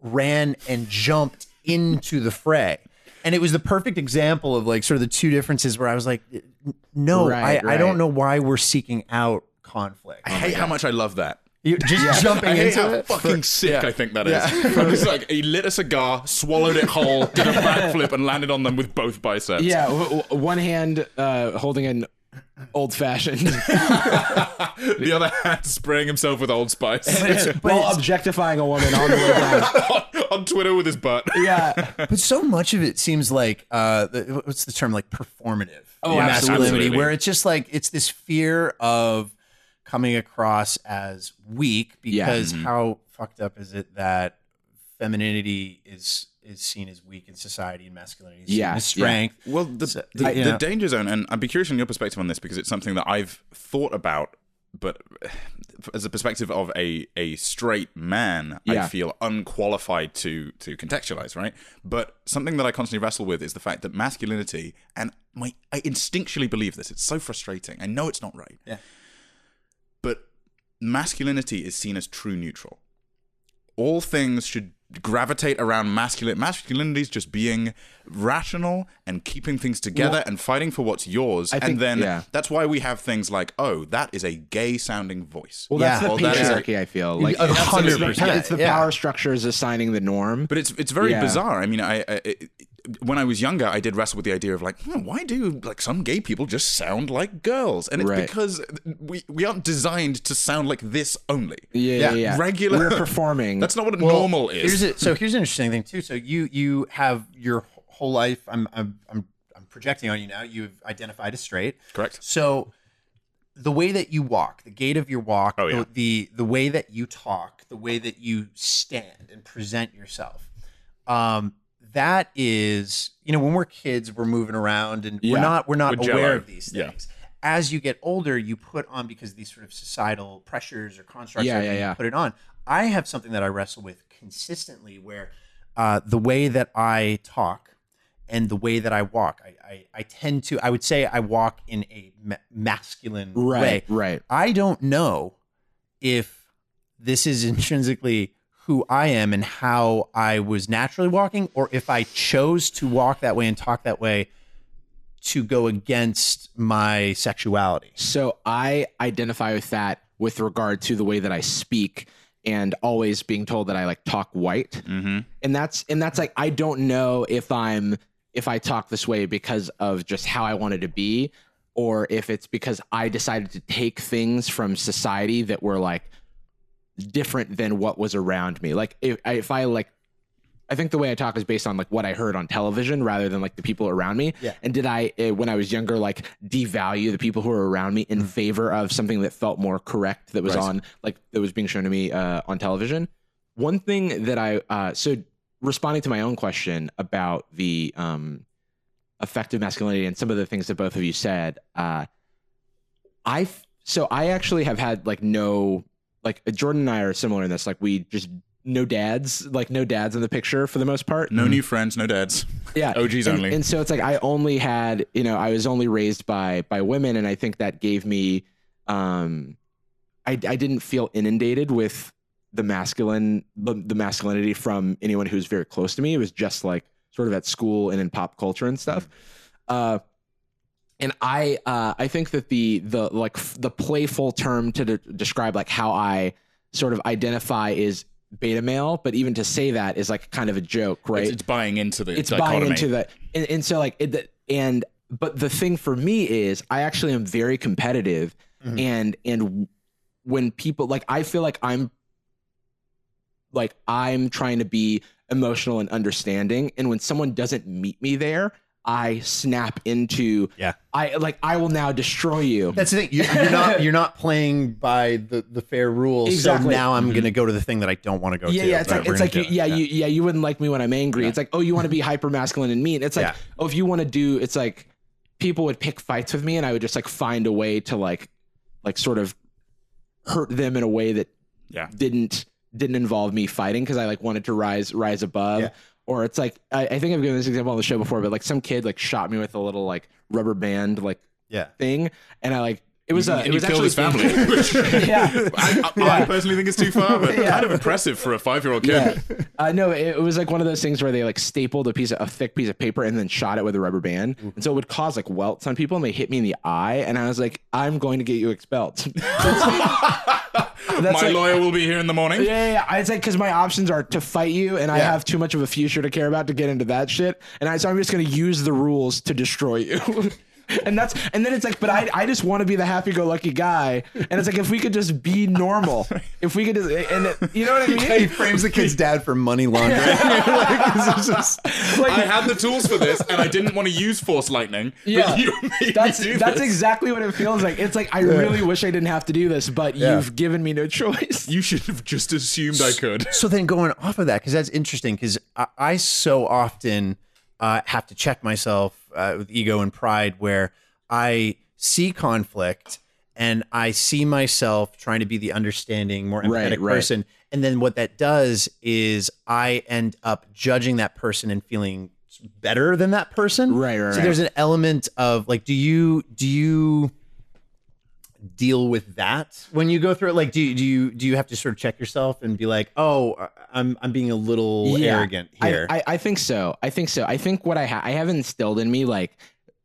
ran and jumped into the fray. And it was the perfect example of like sort of the two differences where I was like, no, right, I, right. I don't know why we're seeking out conflict. I hate oh how much I love that. You're just yeah. jumping I hate into how it. Fucking sick yeah. I think that yeah. is. I'm just like, he lit a cigar, swallowed it whole, did a backflip and landed on them with both biceps. Yeah, w- w- one hand uh, holding an old-fashioned. The other hand spraying himself with Old Spice. While well, objectifying a woman on the way down. On Twitter with his butt. Yeah. But so much of it seems like, uh, the, what's the term, like performative oh, masculinity, absolutely. Where it's just like, it's this fear of coming across as weak because yeah. mm-hmm. how fucked up is it that femininity is is seen as weak in society and masculinity is yeah, seen as strength. Yeah. Well, the, so, the, I, the danger zone, and I'd be curious on your perspective on this because it's something that I've thought about, but as a perspective of a, a straight man, yeah. I feel unqualified to to contextualize, right? But something that I constantly wrestle with is the fact that masculinity, and my I instinctually believe this, it's so frustrating. I know it's not right. Yeah. But masculinity is seen as true neutral. All things should gravitate around masculine. Masculinity is just being rational and keeping things together well, and fighting for what's yours. I and think, then yeah. that's why we have things like, oh, that is a gay sounding voice. Well, that's yeah. the patriarchy, that a, I feel. Like one hundred percent. Yeah, it's the yeah. power structures assigning the norm. But it's it's very yeah. bizarre. I mean, I, I it, when I was younger, I did wrestle with the idea of like, hmm, why do like some gay people just sound like girls? And it's right. because we, we aren't designed to sound like this only. Yeah, yeah, yeah. Regular. We're performing. That's not what well, normal is. Here's a, so here's an interesting thing too. So you you have your whole life. I'm I'm I'm I'm projecting on you now. You've identified as straight. Correct. So the way that you walk, the gait of your walk, oh, yeah. the the way that you talk, the way that you stand and present yourself. Um. That is, you know, when we're kids, we're moving around and yeah. we're not we're not we're aware jello. Of these things. Yeah. As you get older, you put on, because of these sort of societal pressures or constructs, yeah, yeah, you yeah. put it on. I have something that I wrestle with consistently where uh, the way that I talk and the way that I walk, I, I, I tend to, I would say I walk in a ma- masculine right, way. Right. I don't know if this is intrinsically who I am and how I was naturally walking, or if I chose to walk that way and talk that way to go against my sexuality. So I identify with that with regard to the way that I speak and always being told that I like talk white. Mm-hmm. And that's, and that's like, I don't know if I'm, if I talk this way because of just how I wanted to be, or if it's because I decided to take things from society that were like different than what was around me. Like if I, if I like, I think the way I talk is based on like what I heard on television rather than like the people around me. Yeah. And did I, when I was younger, like devalue the people who were around me in mm-hmm. favor of something that felt more correct that was right. on like that was being shown to me uh, on television. One thing that I, uh, so responding to my own question about the um, effective masculinity and some of the things that both of you said, uh, I, so I actually have had like no, like Jordan and I are similar in this. Like we just, no dads, like no dads in the picture for the most part. No mm. new friends, no dads. Yeah. O Gs and, only. And so it's like, I only had, you know, I was only raised by, by women. And I think that gave me, um, I, I didn't feel inundated with the masculine, the, the masculinity from anyone who was very close to me. It was just like sort of at school and in pop culture and stuff. Uh, And I, uh, I think that the, the, like the playful term to de- describe like how I sort of identify is beta male, but even to say that is like kind of a joke, right? It's, it's buying into the it's dichotomy. buying into that, and, and so like it, and but the thing for me is I actually am very competitive, mm-hmm. and and when people like I feel like I'm like I'm trying to be emotional and understanding, and when someone doesn't meet me there, I snap into yeah. I like I will now destroy you. That's the thing. You're, you're not you're not playing by the, the fair rules. Exactly. So now I'm mm-hmm. gonna go to the thing that I don't want to go yeah, to. Yeah, it's like it's like you, it. yeah, yeah. You, yeah, you wouldn't like me when I'm angry. Yeah. It's like, oh, you want to be hyper masculine and mean. It's like, yeah. oh, if you want to do, it's like people would pick fights with me, and I would just like find a way to like like sort of hurt them in a way that yeah. didn't didn't involve me fighting because I like wanted to rise rise above. Yeah. Or it's like, I, I think I've given this example on the show before, but like some kid like shot me with a little like rubber band like yeah. thing. And I like, it was a, uh, it was actually his family. Which, yeah. I, I, yeah. I personally think it's too far, but yeah. kind of impressive for a five-year-old kid. Yeah. Uh, no, it, it was like one of those things where they like stapled a piece of, a thick piece of paper and then shot it with a rubber band. Mm-hmm. And so it would cause like welts on people and they hit me in the eye. And I was like, I'm going to get you expelled. That's my like, lawyer will be here in the morning. Yeah, yeah, yeah. I said, because my options are to fight you, and yeah. I have too much of a future to care about to get into that shit. And I, so I'm just going to use the rules to destroy you. and that's, and then it's like, but I, I just want to be the happy-go-lucky guy. And it's like, if we could just be normal, if we could just, and it, you know what I mean? Yeah, he frames the kid's dad for money laundering. like, it's just, like, I had the tools for this, and I didn't want to use force lightning. Yeah, but you made that's me do that's this. Exactly what it feels like. It's like I yeah. really wish I didn't have to do this, but yeah. you've given me no choice. You should have just assumed so, I could. So then, going off of that, because that's interesting, because I, I so often uh, have to check myself. Uh, with ego and pride, where I see conflict and I see myself trying to be the understanding, more empathetic right, right. person. And then what that does is I end up judging that person and feeling better than that person. Right, right. So right. there's an element of like, do you, do you deal with that when you go through it? Like, do you, do you, do you have to sort of check yourself and be like, oh, I'm, I'm being a little yeah, arrogant here. I, I, I think so. I think so. I think what I have, I have instilled in me, like,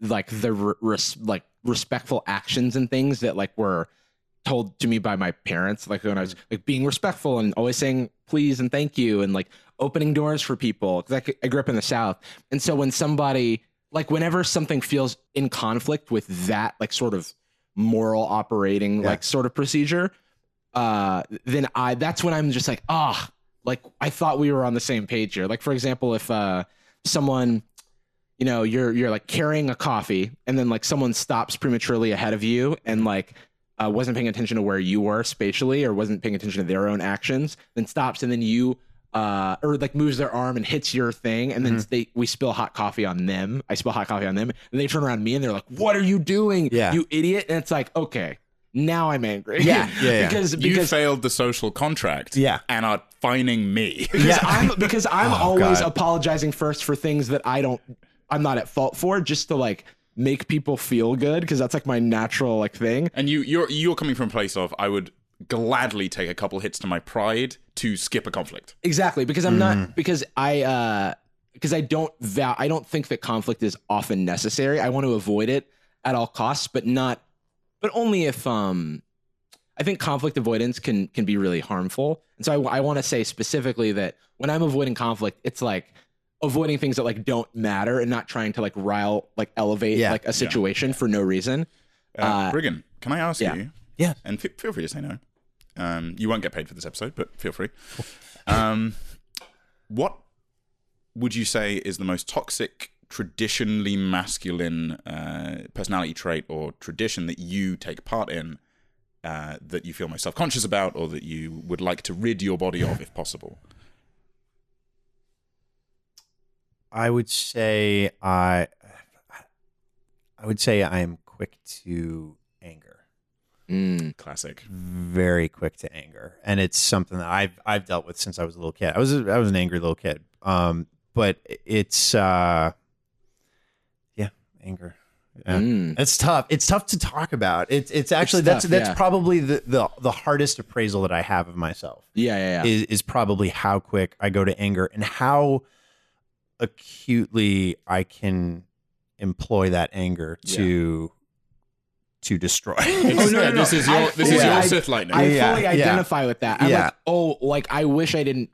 like the res- like respectful actions and things that like were told to me by my parents. Like when I was like being respectful and always saying please and thank you. And like opening doors for people. Cause I, I grew up in the South. And so when somebody, like whenever something feels in conflict with that, like sort of moral operating yeah. like sort of procedure, uh then I that's when I'm just like, ah oh, like I thought we were on the same page here. Like for example, if uh someone, you know, you're you're like carrying a coffee and then like someone stops prematurely ahead of you and like uh, wasn't paying attention to where you were spatially or wasn't paying attention to their own actions, then stops and then you uh or like moves their arm and hits your thing and then mm-hmm. they we spill hot coffee on them I spill hot coffee on them and they turn around to me and they're like, what are you doing, yeah. you idiot? And it's like, okay, now I'm angry. Yeah, yeah, because, yeah. because you failed the social contract yeah and are fining me because yeah. I'm because I'm oh, always God. apologizing first for things that I don't I'm not at fault for, just to like make people feel good, because that's like my natural like thing. And you you're you're coming from a place of, I would gladly take a couple hits to my pride to skip a conflict. Exactly, because I'm mm. not because I uh because I don't vow I don't think that conflict is often necessary. I want to avoid it at all costs, but not but only if um I think conflict avoidance can can be really harmful. And so I, I want to say specifically that when I'm avoiding conflict, it's like avoiding things that like don't matter and not trying to like rile, like elevate yeah. like a situation yeah. for no reason. Uh, uh, Brigham, can I ask yeah. you? Yeah. And f feel free to say no. Um, you won't get paid for this episode, but feel free. Um, what would you say is the most toxic, traditionally masculine uh, personality trait or tradition that you take part in uh, that you feel most self-conscious about or that you would like to rid your body of if possible? I would say I, I would say I am quick to anger. Mm, classic. Very quick to anger, and it's something that I've I've dealt with since I was a little kid. I was a, I was an angry little kid. Um, but it's uh, yeah, anger. Yeah. Mm. It's tough. It's tough to talk about. It's it's actually it's that's tough, that's yeah. probably the, the the hardest appraisal that I have of myself. Yeah, yeah, yeah. Is, is probably how quick I go to anger and how acutely I can employ that anger to yeah. to destroy. Oh, no, no, no. This is your, this I, is yeah, your I, Sith lightning. I yeah, fully identify yeah. with that. I'm yeah. like, oh, like I wish I didn't.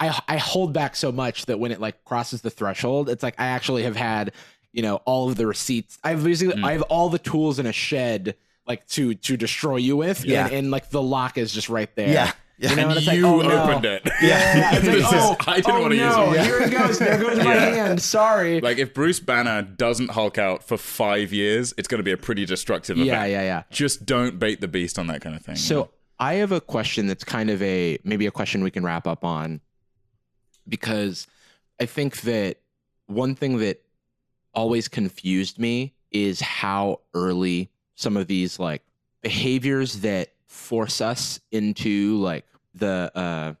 I I hold back so much that when it like crosses the threshold, it's like I actually have had, you know, all of the receipts. I've basically mm. I have all the tools in a shed like to to destroy you with, yeah. and, and like the lock is just right there. Yeah. Yeah. You know, and, and you like, oh, opened no. it. Yeah, yeah. It's like, oh, I didn't oh, want to no. use it. Yeah. Here it goes. There goes my yeah. hand. Sorry. Like if Bruce Banner doesn't Hulk out for five years, it's going to be a pretty destructive yeah, event. Yeah, yeah, yeah. Just don't bait the beast on that kind of thing. So yeah. I have a question that's kind of a maybe a question we can wrap up on, because I think that one thing that always confused me is how early some of these like behaviors that force us into like the uh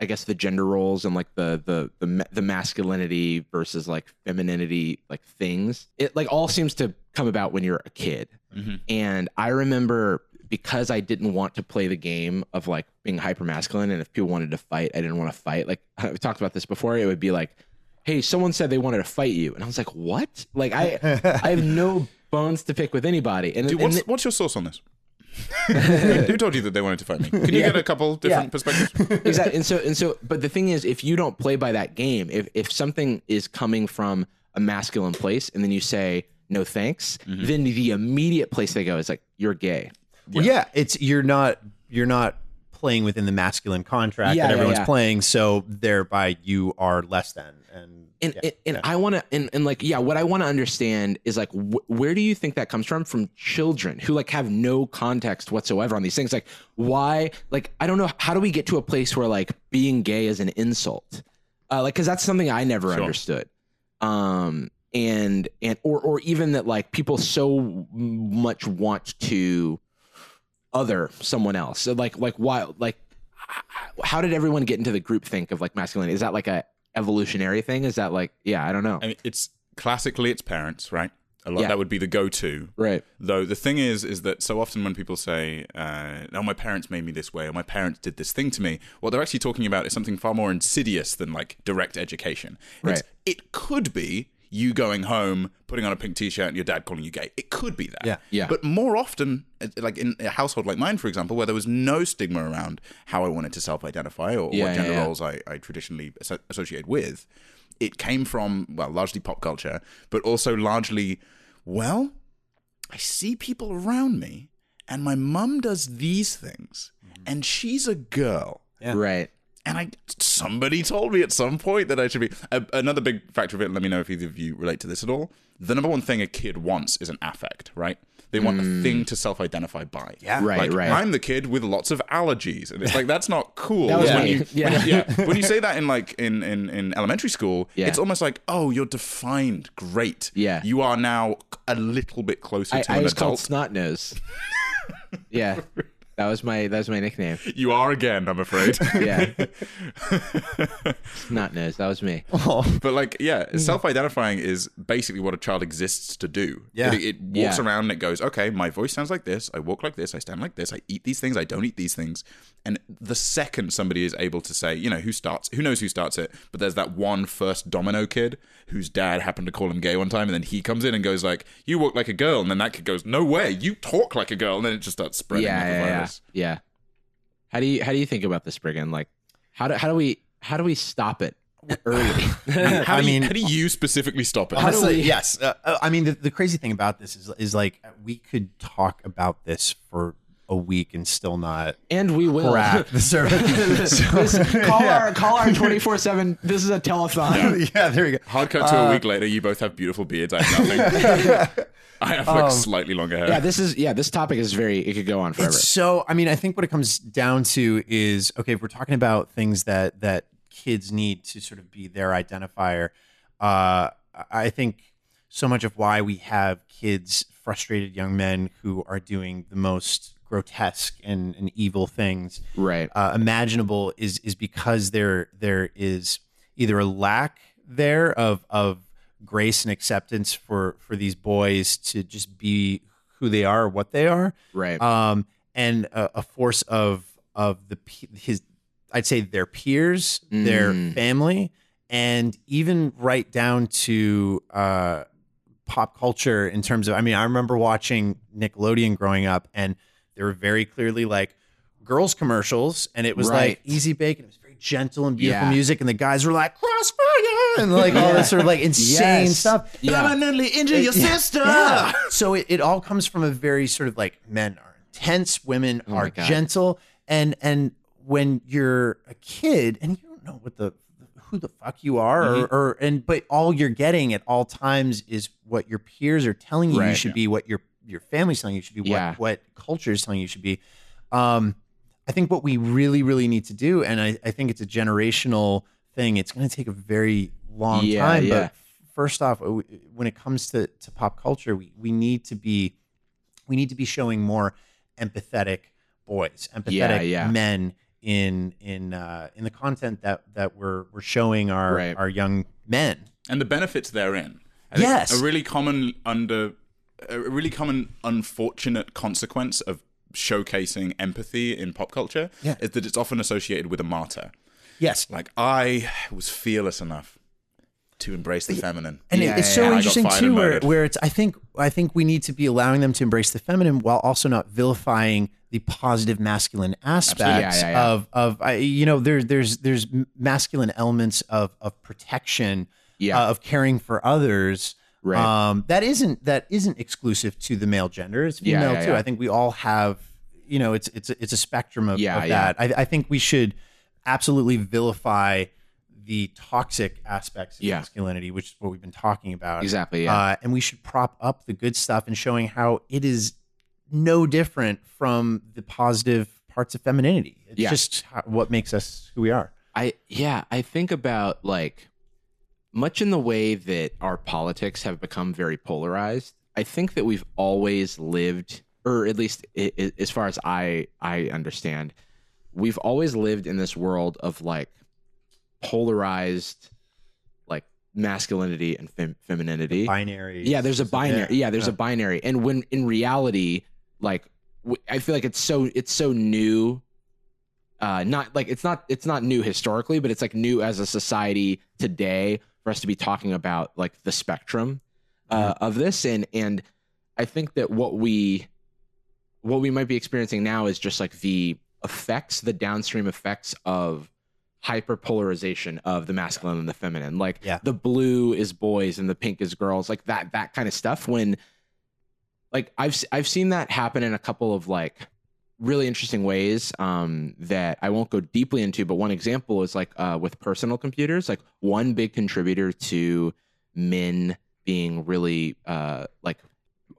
I guess the gender roles and like the the the, ma the masculinity versus like femininity like things, it like all seems to come about when you're a kid. Mm-hmm. And I remember, because I didn't want to play the game of like being hyper masculine, and if people wanted to fight, I didn't want to fight. Like we talked about this before, it would be like, hey, someone said they wanted to fight you, and I was like, what? Like I I have no bones to pick with anybody. And, Dude, and what's, what's your source on this? Who told you that they wanted to fight me? Can you yeah. get a couple different yeah. perspectives? Exactly. And so, and so, but the thing is, if you don't play by that game, if if something is coming from a masculine place and then you say no thanks, mm-hmm. then the immediate place they go is like, you're gay. Yeah, yeah it's you're not you're not playing within the masculine contract yeah, that everyone's yeah, yeah. playing, so thereby you are less than. And and, yeah, and, and yeah. I want to and, and like yeah, what I want to understand is like wh where do you think that comes from? From children who like have no context whatsoever on these things. Like why? Like I don't know. How do we get to a place where like being gay is an insult? Uh, like because that's something I never sure. understood. Um, and and or or even that like people so much want to other someone else. So like like why like how did everyone get into the group think of like masculinity? Is that like a evolutionary thing? Is that like yeah, I don't know. I mean, it's classically it's parents, right? A lot yeah. that would be the go-to. Right. Though the thing is is that so often when people say uh oh, my parents made me this way or my parents did this thing to me, what they're actually talking about is something far more insidious than like direct education. Right. It's, it could be you going home, putting on a pink t-shirt and your dad calling you gay. It could be that. Yeah, yeah. But more often, like in a household like mine, for example, where there was no stigma around how I wanted to self-identify or yeah, what gender yeah, yeah. roles I, I traditionally associate with, it came from, well, largely pop culture, but also largely, well, I see people around me and my mum does these things mm-hmm. and she's a girl. Yeah. Right. And I, somebody told me at some point that I should be... Uh, another big factor of it, let me know if either of you relate to this at all. The number one thing a kid wants is an affect, right? They want mm. a thing to self-identify by. Yeah, right, like, right. I'm the kid with lots of allergies. And it's like, that's not cool. That was when, you, yeah. When, you, yeah, when you say that in like in, in, in elementary school, yeah. it's almost like, oh, you're defined. Great. Yeah. You are now a little bit closer I, to I an adult. I was called snot nose. yeah. That was my that was my nickname. You are again, I'm afraid. yeah. Not news. That was me. Oh. But like, yeah, self-identifying is basically what a child exists to do. Yeah. It, it walks yeah. around and it goes, okay, my voice sounds like this. I walk like this. I stand like this. I eat these things. I don't eat these things. And the second somebody is able to say, you know, who starts, who knows who starts it, but there's that one first domino kid whose dad happened to call him gay one time, and then he comes in and goes like, you walk like a girl. And then that kid goes, no way, you talk like a girl. And then it just starts spreading. Yeah, yeah, yeah. this. Yeah. How do you how do you think about this, Brigham? Like, how do how do we how do we stop it early? how I do mean, you, how do you specifically stop it? Honestly, yes. Uh, I mean, the, the crazy thing about this is is like we could talk about this for a week and still not, and we will crack the service. So, this, call yeah. our call our twenty-four seven. This is a telethon. Yeah, yeah there you go. Hard cut to uh, a week later. You both have beautiful beards. I have nothing. I have like um, slightly longer hair. Yeah, this is yeah. This topic is very. It could go on forever. It's so I mean, I think what it comes down to is okay. If we're talking about things that that kids need to sort of be their identifier, uh, I think so much of why we have kids, frustrated young men who are doing the most grotesque and, and evil things right uh, imaginable is is because there there is either a lack there of of grace and acceptance for for these boys to just be who they are or what they are, right um and a, a force of of the his I'd say their peers, mm. their family, and even right down to uh pop culture in terms of I mean I remember watching Nickelodeon growing up, and they were very clearly like girls commercials, and it was right. like Easy Bake, and it was very gentle and beautiful yeah. music, and the guys were like crossfire and like all this sort of like insane yes. stuff. Permanently yeah. injure your yeah. sister. Yeah. So it, it all comes from a very sort of like men are intense, women oh are gentle, and and when you're a kid and you don't know what the who the fuck you are, mm-hmm. or, or and but all you're getting at all times is what your peers are telling you right. you should yeah. be, what your your family's telling you should be, yeah. what, what culture is telling you should be. Um, I think what we really, really need to do, and I, I think it's a generational thing, it's going to take a very long yeah, time, yeah. but first off, when it comes to, to pop culture, we, we need to be, we need to be showing more empathetic boys, empathetic yeah, yeah. men in, in, uh, in the content that, that we're, we're showing our, right. our young men. And the benefits therein. I yes. A really common under... a really common unfortunate consequence of showcasing empathy in pop culture yeah. is that it's often associated with a martyr. Yes. Like, I was fearless enough to embrace the feminine. And yeah, it's yeah, so yeah. interesting too, where, where it's, I think, I think we need to be allowing them to embrace the feminine while also not vilifying the positive masculine aspects yeah, yeah, yeah. of, of, I, you know, there, there's, there's masculine elements of, of protection, yeah. uh, of caring for others. Right. Um, that isn't that isn't exclusive to the male gender. It's female yeah, yeah, too. Yeah. I think we all have, you know, it's it's it's a spectrum of, yeah, of that. Yeah. I, I think we should absolutely vilify the toxic aspects of yeah. masculinity, which is what we've been talking about. Exactly. Yeah. Uh, and we should prop up the good stuff and showing how it is no different from the positive parts of femininity. It's yeah. just how, what makes us who we are. I yeah. I think about like. Much in the way that our politics have become very polarized, I think that we've always lived, or at least I- I- as far as I I understand, we've always lived in this world of like polarized, like masculinity and fem- femininity. The binary. Yeah, there's a binary. Yeah, yeah there's yeah. a binary. And when in reality, like w- I feel like it's so it's so new. Uh, not like it's not it's not new historically, but it's like new as a society today. For us to be talking about like the spectrum uh, of this, and and I think that what we what we might be experiencing now is just like the effects, the downstream effects of hyperpolarization of the masculine and the feminine, like yeah. the blue is boys and the pink is girls, like that that kind of stuff. When like I've I've seen that happen in a couple of like really interesting ways um, that I won't go deeply into, but one example is like uh, with personal computers, like one big contributor to men being really uh, like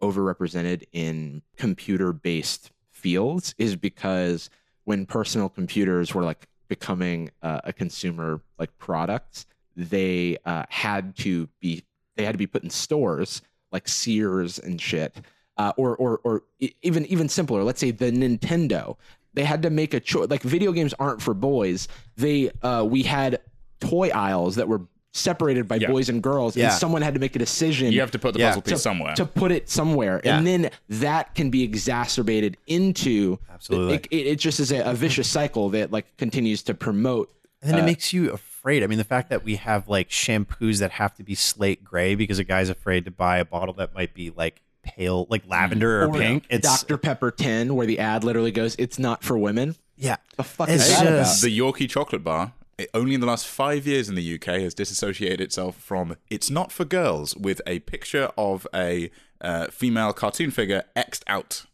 overrepresented in computer-based fields is because when personal computers were like becoming uh, a consumer like product, they uh, had to be they had to be put in stores like Sears and shit. Uh, or, or, or even, even simpler. Let's say the Nintendo. They had to make a choice. Like video games aren't for boys. They, uh, we had toy aisles that were separated by yeah. boys and girls, yeah. and someone had to make a decision. You have to put the yeah. puzzle piece to, somewhere. To put it somewhere, yeah. and then that can be exacerbated into. Absolutely, it, it, it just is a, a vicious cycle that like continues to promote. And then uh, it makes you afraid. I mean, the fact that we have like shampoos that have to be slate gray because a guy's afraid to buy a bottle that might be like pale, like lavender or, or pink. It's Doctor Pepper ten, where the ad literally goes, "It's not for women." Yeah. The fuck is that about? The Yorkie chocolate bar, it only in the last five years in the U K has disassociated itself from "It's not for girls" with a picture of a uh, female cartoon figure X'd out.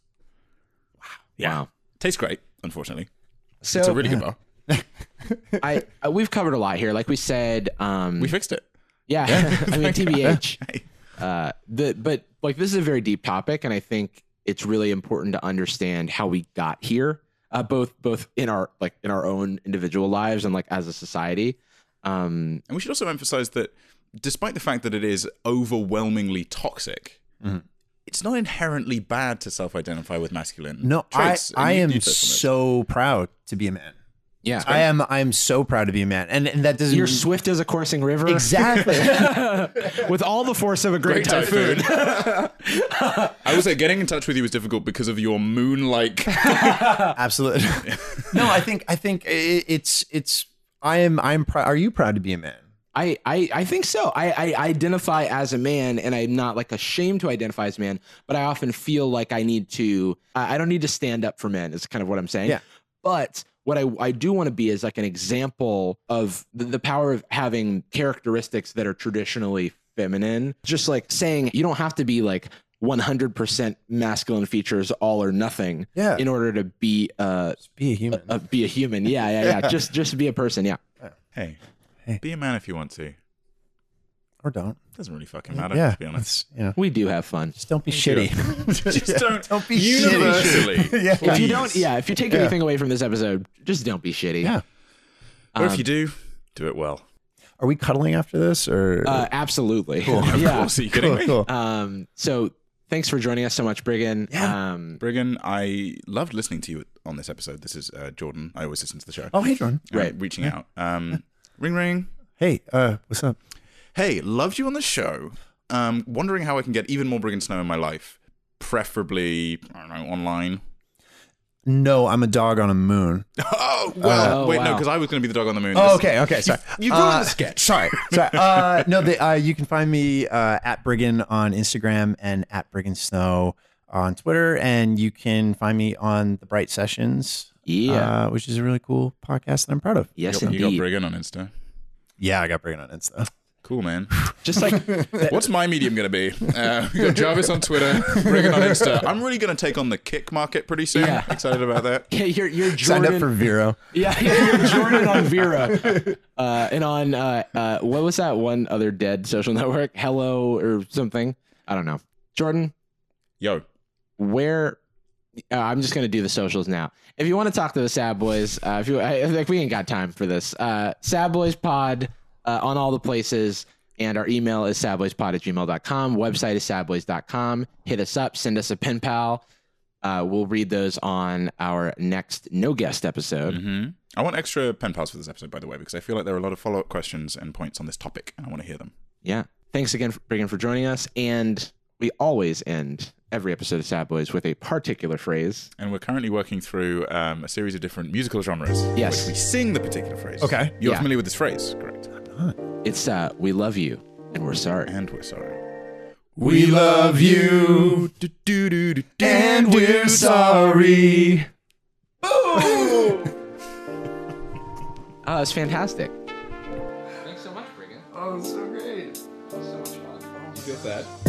Wow. Yeah. Wow. Tastes great, unfortunately. So, it's a really yeah. good bar. I, I we've covered a lot here. Like we said, um, we fixed it. Yeah. yeah. I mean, T B H. Uh, the but like this is a very deep topic, and I think it's really important to understand how we got here, uh, both both in our like in our own individual lives and like as a society. Um, and we should also emphasize that despite the fact that it is overwhelmingly toxic, mm-hmm. it's not inherently bad to self-identify with masculine no, traits. I, I am so proud to be a man. Yeah, I am. I am so proud to be a man, and, and that doesn't. You're mean, swift as a coursing river, exactly, with all the force of a great, great typhoon. typhoon. I would say getting in touch with you was difficult because of your moon-like. Absolutely. No, I think I think it, it's it's. I am. I'm. Pr- are you proud to be a man? I, I, I think so. I, I identify as a man, and I'm not like ashamed to identify as a man, but I often feel like I need to. I, I don't need to stand up for men. Is kind of what I'm saying. Yeah, but. What I, I do want to be is like an example of the, the power of having characteristics that are traditionally feminine. Just like saying you don't have to be like one hundred percent masculine features, all or nothing, yeah. in order to be uh just be a human. Uh, be a human. Yeah, yeah, yeah. yeah. Just just be a person. Yeah. Hey, hey, be a man if you want to, or don't. Doesn't really fucking matter. Yeah, to be honest. Yeah. We do have fun. Just don't be shitty. just yeah. don't, don't be universally. Shitty. yeah. If you don't, yeah. If you take yeah. anything away from this episode, just don't be shitty. Yeah. Or um, if you do, do it well. Are we cuddling after this? Or uh, absolutely. Cool. yeah. Of course. Are you kidding me? Cool, cool. Um. So thanks for joining us so much, Brigham. Yeah. Um, Brigham, I loved listening to you on this episode. This is uh, Jordan. I always listen to the show. Oh, hey, Jordan. Uh, right. Reaching yeah. out. Um. ring, ring. Hey. Uh. What's up? Hey, loved you on the show. Um, wondering how I can get even more Brigham Snow in my life, preferably, I don't know, online. No, I'm a dog on a moon. Oh, well, uh, wait, oh, wow. no, because I was going to be the dog on the moon. Oh, okay, okay, sorry. You, you ruined uh, the sketch. Sorry, sorry. Uh, no, the, uh, you can find me uh, at Brigham on Instagram and at Brigham Snow on Twitter, and you can find me on The Bright Sessions, yeah, uh, which is a really cool podcast that I'm proud of. Yes, you got, indeed. You got Brigham on Insta? Yeah, I got Brigham on Insta. Cool, man. Just like, what's my medium going to be? Uh, we got Jarvis on Twitter, Brigham on Insta. I'm really going to take on the kick market pretty soon. Yeah. Excited about that. Yeah, you're, you're Jordan. Signed up for Vero. Yeah, you're Jordan on Vero. Uh, and on, uh, uh, what was that one other dead social network? Hello or something? I don't know. Jordan? Yo. Where... Uh, I'm just going to do the socials now. If you want to talk to the Sad Boys, uh, if you, I, like, we ain't got time for this. Uh, Sad Boys Pod... Uh, on all the places, and our email is sadboyspod at gmail dot com. Website is sadboys dot com. Hit us up, send us a pen pal. Uh, we'll read those on our next no guest episode. Mm-hmm. I want extra pen pals for this episode, by the way, because I feel like there are a lot of follow up questions and points on this topic, and I want to hear them. Yeah. Thanks again, Brigham, for joining us. And we always end every episode of Sad Boys with a particular phrase. And we're currently working through um, a series of different musical genres. Yes. In which we sing the particular phrase. Okay. You're yeah. familiar with this phrase, correct? Huh. It's uh, we love you and we're sorry. And we're sorry. We love you and we're sorry. Boom! Oh, it's fantastic. Thanks so much, Brigham. Oh, it's so great. It was so much fun. You got that.